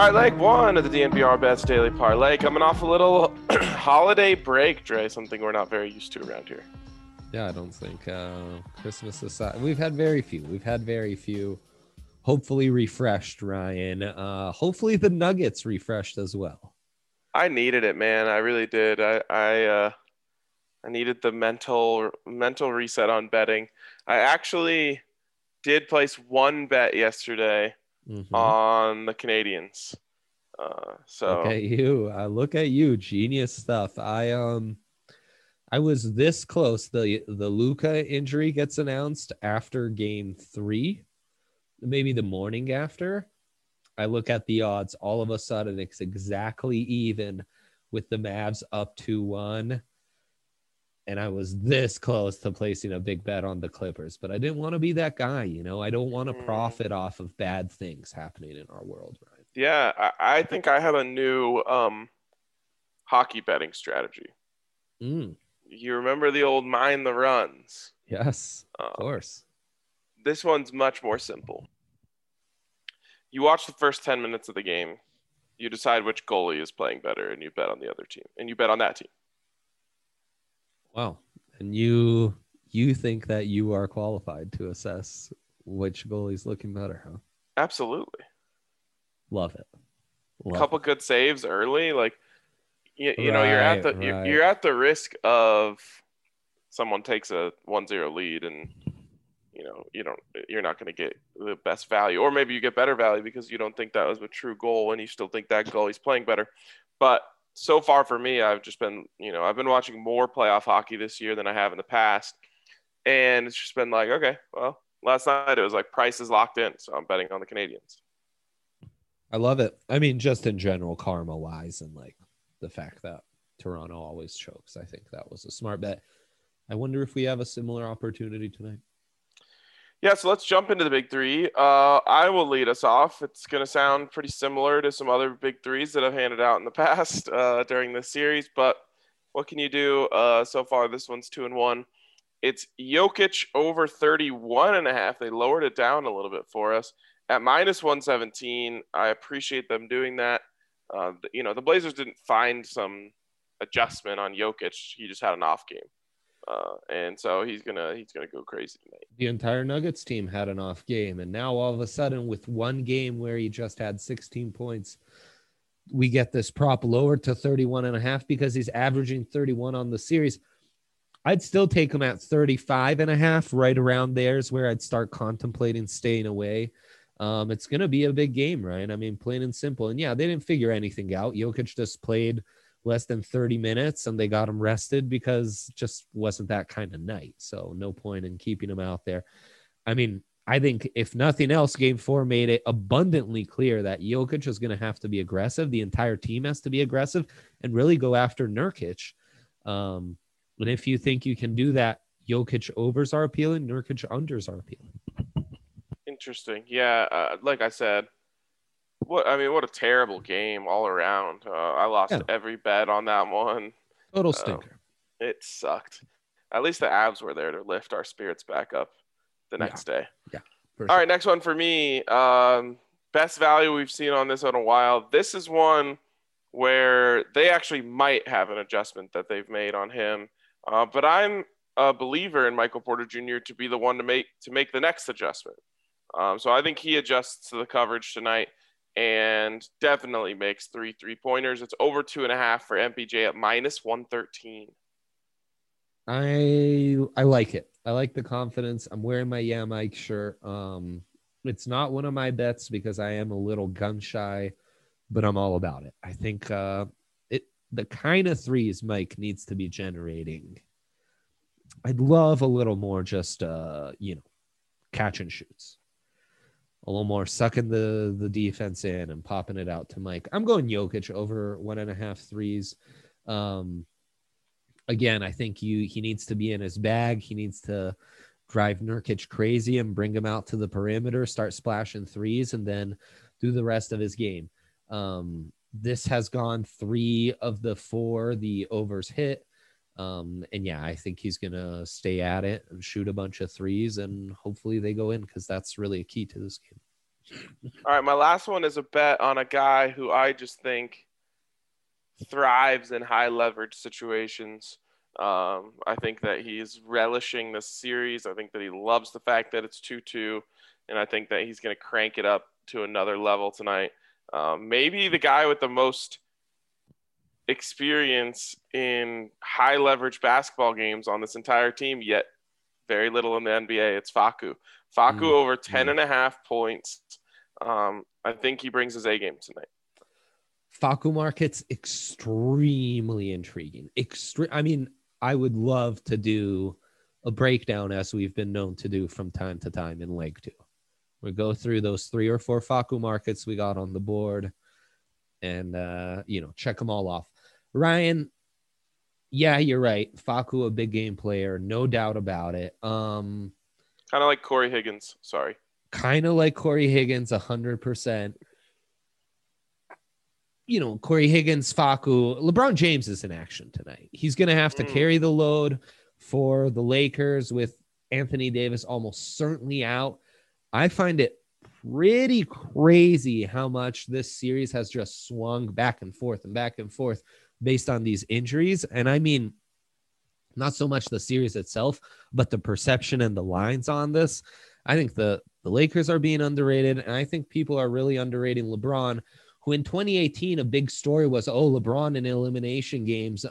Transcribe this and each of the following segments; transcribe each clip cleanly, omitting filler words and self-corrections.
All right, leg one of the DNBR Bets Daily Parlay. Coming off a little holiday break, Dre, something we're not very used to around here. Yeah, I don't think Christmas is... We've had very few. Hopefully refreshed, Ryan. Hopefully the Nuggets refreshed as well. I needed it, man. I really did. I needed the mental reset on betting. I actually did place one bet yesterday on the Canadians. Look at you. Look at you. Genius stuff. I was this close. The Luka injury gets announced after game 3, maybe the morning after. I look at the odds. All of a sudden, it's exactly even with the Mavs up 2-1. And I was this close to placing a big bet on the Clippers, but I didn't want to be that guy. You know, I don't want to profit off of bad things happening in our world. Right? Yeah. I think I have a new hockey betting strategy. You remember the old mind the runs? Yes, of course. This one's much more simple. You watch the first 10 minutes of the game. You decide which goalie is playing better, and you bet on the other team, and you bet on that team. Wow. And you think that you are qualified to assess which goalie's looking better, huh? Absolutely. Love it. A couple good saves early. Like, you know, you're at the risk of someone takes a 1-0 lead, and you know, you're not going to get the best value, or maybe you get better value because you don't think that was a true goal and you still think that goalie's playing better. But so far for me, I've just been, you know, I've been watching more playoff hockey this year than I have in the past. And it's just been like, okay, well, last night it was like price is locked in. So I'm betting on the Canadians. I love it. I mean, just in general, karma wise, and like the fact that Toronto always chokes. I think that was a smart bet. I wonder if we have a similar opportunity tonight. Yeah, so let's jump into the big three. I will lead us off. It's going to sound pretty similar to some other big threes that I've handed out in the past during this series, but what can you do? So far, this one's 2-1. It's Jokic over 31.5. They lowered it down a little bit for us at -117. I appreciate them doing that. You know, the Blazers didn't find some adjustment on Jokic. He just had an off game. And so he's gonna go crazy tonight. The entire Nuggets team had an off game, and now all of a sudden, with one game where he just had 16 points, we get this prop lowered to 31.5 because he's averaging 31 on the series. I'd still take him at 35.5, right around there is where I'd start contemplating staying away. It's gonna be a big game, Ryan. I mean, plain and simple. And yeah, they didn't figure anything out. Jokic just played less than 30 minutes and they got him rested because just wasn't that kind of night. So no point in keeping him out there. I mean, I think if nothing else, game 4 made it abundantly clear that Jokic is going to have to be aggressive. The entire team has to be aggressive and really go after Nurkic. And if you think you can do that, Jokic overs are appealing, Nurkic unders are appealing. Interesting. Yeah. Like I said, what a terrible game all around. I lost every bet on that one. Total stinker. It sucked. At least the Avs were there to lift our spirits back up the next day. Yeah. All right, next one for me. Best value we've seen on this in a while. This is one where they actually might have an adjustment that they've made on him. But I'm a believer in Michael Porter Jr. to be the one to make the next adjustment. So I think he adjusts to the coverage tonight and definitely makes 3 3-pointers. It's over 2.5 for MPJ at -113. I like it. I like the confidence. I'm wearing my Mike shirt. It's not one of my bets because I am a little gun shy, but I'm all about it. I think the kind of threes Mike needs to be generating, I'd love a little more just catch and shoots. A little more sucking the defense in and popping it out to Mike. I'm going Jokic over 1.5 threes. Again, I think he needs to be in his bag. He needs to drive Nurkic crazy and bring him out to the perimeter, start splashing threes, and then do the rest of his game. This has gone 3 of the 4, the overs hit. And yeah, I think he's going to stay at it and shoot a bunch of threes, and hopefully they go in because that's really a key to this game. All right, my last one is a bet on a guy who I just think thrives in high leverage situations. I think that he's relishing this series. I think that he loves the fact that it's 2-2, and I think that he's going to crank it up to another level tonight. Maybe the guy with the most experience in high leverage basketball games on this entire team, yet very little in the NBA. It's Faku. Faku over 10.5 points. I think he brings his A game tonight. Faku market's extremely intriguing. I mean, I would love to do a breakdown, as we've been known to do from time to time in Leg 2. We go through those 3 or 4 Faku markets we got on the board and, check them all off. Ryan, yeah, you're right. Faku, a big game player, no doubt about it. Kind of like Corey Higgins. Sorry. Kind of like Corey Higgins, 100%. Corey Higgins, Faku, LeBron James is in action tonight. He's going to have to carry the load for the Lakers with Anthony Davis almost certainly out. I find it pretty crazy how much this series has just swung back and forth based on these injuries. And I mean, not so much the series itself, but the perception and the lines on this. I think the Lakers are being underrated, and I think people are really underrating LeBron, who in 2018, a big story was, LeBron in elimination games,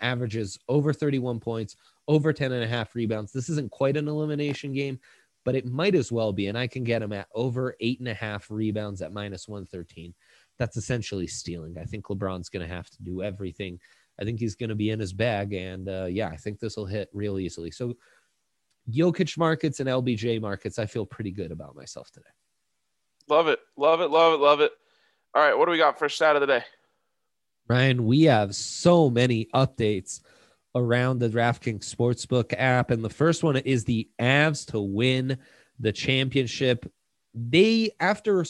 averages over 31 points, over 10.5 rebounds. This isn't quite an elimination game, but it might as well be. And I can get him at over 8.5 rebounds at -113. That's essentially stealing. I think LeBron's going to have to do everything. I think he's going to be in his bag. And I think this will hit real easily. So Jokic markets and LBJ markets, I feel pretty good about myself today. Love it. Love it. Love it. Love it. All right, what do we got for stat of the day? Ryan, we have so many updates around the DraftKings Sportsbook app, and the first one is the Avs to win the championship. They, after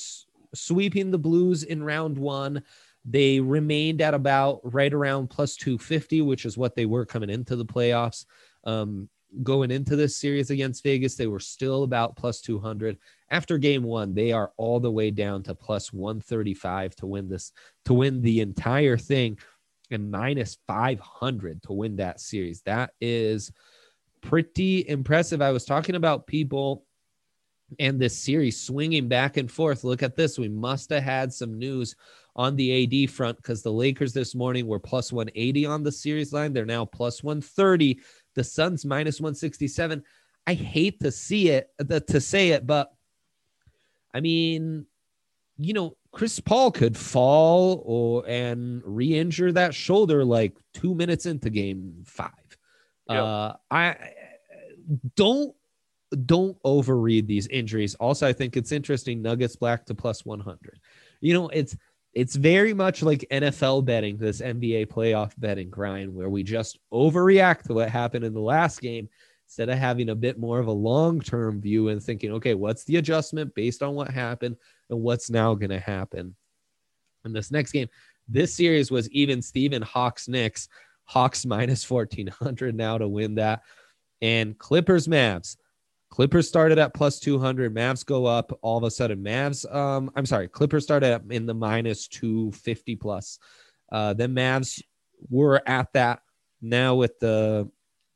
sweeping the Blues in round one, they remained at about right around +250, which is what they were coming into the playoffs. Going into this series against Vegas, they were still about +200. After game one, they are all the way down to +135 to win the entire thing, and -500 to win that series. That is pretty impressive. I was talking about people and this series swinging back and forth. Look at this. We must have had some news on the AD front, because the Lakers this morning were +180 on the series line. They're now +130. The Suns -167. I hate to see it, to say it, but I mean, Chris Paul could fall and re-injure that shoulder like 2 minutes into game 5. Yep. I don't overread these injuries. Also, I think it's interesting. Nuggets back to +100. It's very much like NFL betting, this NBA playoff betting grind, where we just overreact to what happened in the last game instead of having a bit more of a long-term view and thinking, okay, what's the adjustment based on what happened and what's now going to happen in this next game. This series was even Steven, Hawks, Knicks. Hawks -1400 now to win that. And Clippers, Mavs. Clippers started at +200. Mavs go up. All of a sudden, Clippers started up in the -250 plus. Then Mavs were at that. Now with the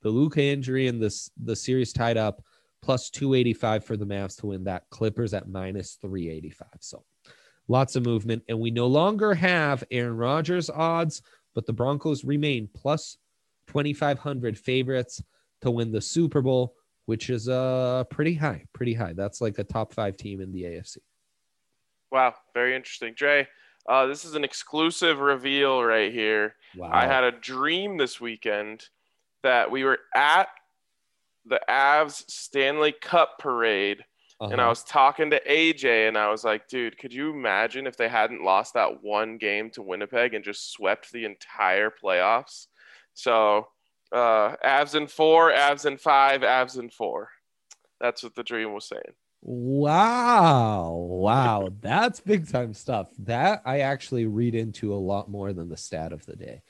Luka injury and the series tied up, +285 for the Mavs to win that. Clippers at -385. So lots of movement. And we no longer have Aaron Rodgers odds, but the Broncos remain +2,500 favorites to win the Super Bowl, which is pretty high. That's like a top 5 team in the AFC. Wow. Very interesting. Dre, this is an exclusive reveal right here. Wow. I had a dream this weekend that we were at the Avs Stanley Cup parade, and I was talking to AJ, and I was like, dude, could you imagine if they hadn't lost that one game to Winnipeg and just swept the entire playoffs? So Avs in 4, Avs in 5, Avs in 4. That's what the dream was saying. Wow. That's big time stuff. That I actually read into a lot more than the stat of the day.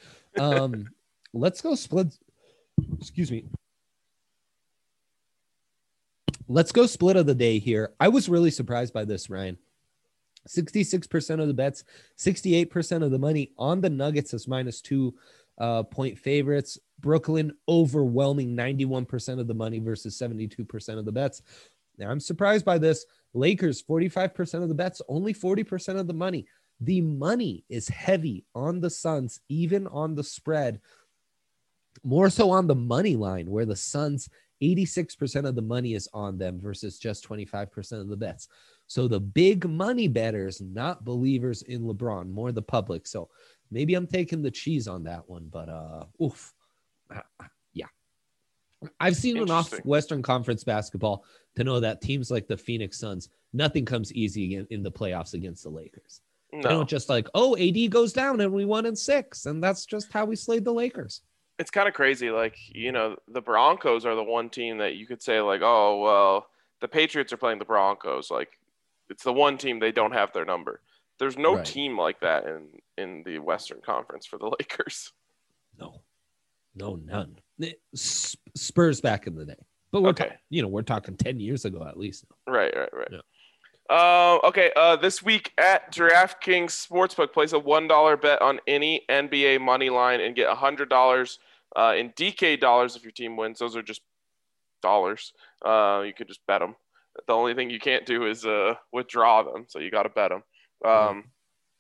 Let's go split. Excuse me. Let's go split of the day here. I was really surprised by this, Ryan. 66% of the bets, 68% of the money on the Nuggets as -2 point favorites. Brooklyn overwhelming 91% of the money versus 72% of the bets. Now, I'm surprised by this. Lakers, 45% of the bets, only 40% of the money. The money is heavy on the Suns, even on the spread. More so on the money line, where the Suns, 86% of the money is on them versus just 25% of the bets. So the big money bettors, not believers in LeBron, more the public. So maybe I'm taking the cheese on that one, but yeah. I've seen enough Western Conference basketball to know that teams like the Phoenix Suns, nothing comes easy in the playoffs against the Lakers. No. They don't just like, oh, AD goes down and we won in six. And that's just how we slayed the Lakers. It's kind of crazy. Like, you know, the Broncos are the one team that you could say like, oh, well, the Patriots are playing the Broncos. Like, it's the one team they don't have their number. There's no team like that in the Western Conference for the Lakers. No, none. Spurs back in the day. But we're we're talking 10 years ago at least. Right. Yeah. This week at DraftKings Sportsbook, place a $1 bet on any NBA money line and get $100 in DK dollars if your team wins. Those are just dollars. You could just bet them. The only thing you can't do is withdraw them, so you got to bet them.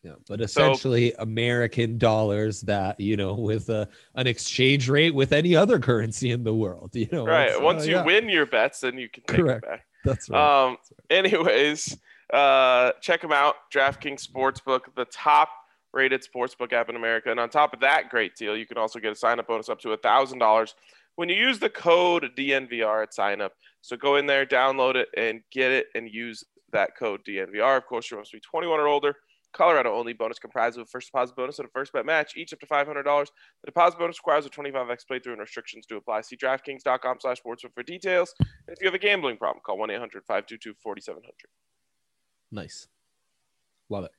Yeah, but essentially American dollars that, you know, with an exchange rate with any other currency in the world, you know. Right. Once you win your bets, then you can take it back. That's right. Anyways, check them out. DraftKings Sportsbook, the top rated sportsbook app in America. And on top of that great deal, you can also get a sign-up bonus up to $1,000 when you use the code DNVR at sign-up. So go in there, download it, and get it, and use that code DNVR. Of course, you must be 21 or older. Colorado only. Bonus comprised of a first deposit bonus and a first bet match, each up to $500. The deposit bonus requires a 25x playthrough and restrictions do apply. See DraftKings.com/sportsbook for details. And if you have a gambling problem, call 1-800-522-4700. Nice. Love it.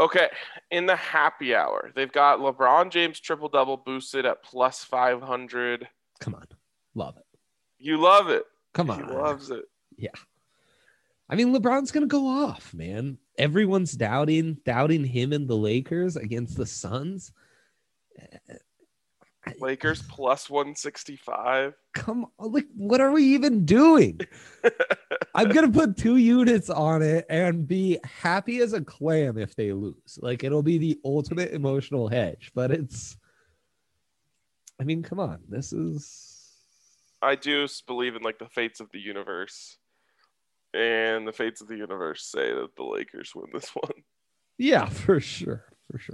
Okay. In the happy hour, they've got LeBron James triple-double boosted at +500. Come on. Love it. You love it. Come on. He loves it. Yeah. I mean, LeBron's going to go off, man. Everyone's doubting him and the Lakers against the Suns. Lakers +165. Come on. Like, what are we even doing? I'm going to put 2 units on it and be happy as a clam if they lose. Like, it'll be the ultimate emotional hedge, but I mean, come on. I do believe in like the fates of the universe. And the fates of the universe say that the Lakers win this one. Yeah, for sure.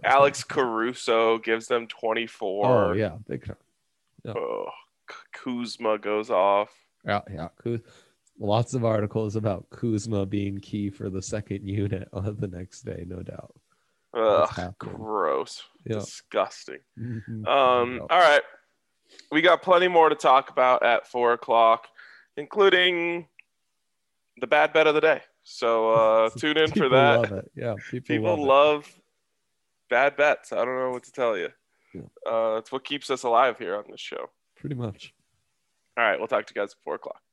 Alex Caruso gives them 24. Oh, yeah. Big time. Yeah. Oh, Kuzma goes off. Yeah. Lots of articles about Kuzma being key for the second unit on the next day, no doubt. Ugh, gross. Yeah. Disgusting. Mm-hmm. All right. We got plenty more to talk about at 4 o'clock, including the bad bet of the day. So tune in for that. Love it. Yeah, people love bad bets. I don't know what to tell you. Yeah. It's what keeps us alive here on this show. Pretty much. All right. We'll talk to you guys at 4 o'clock.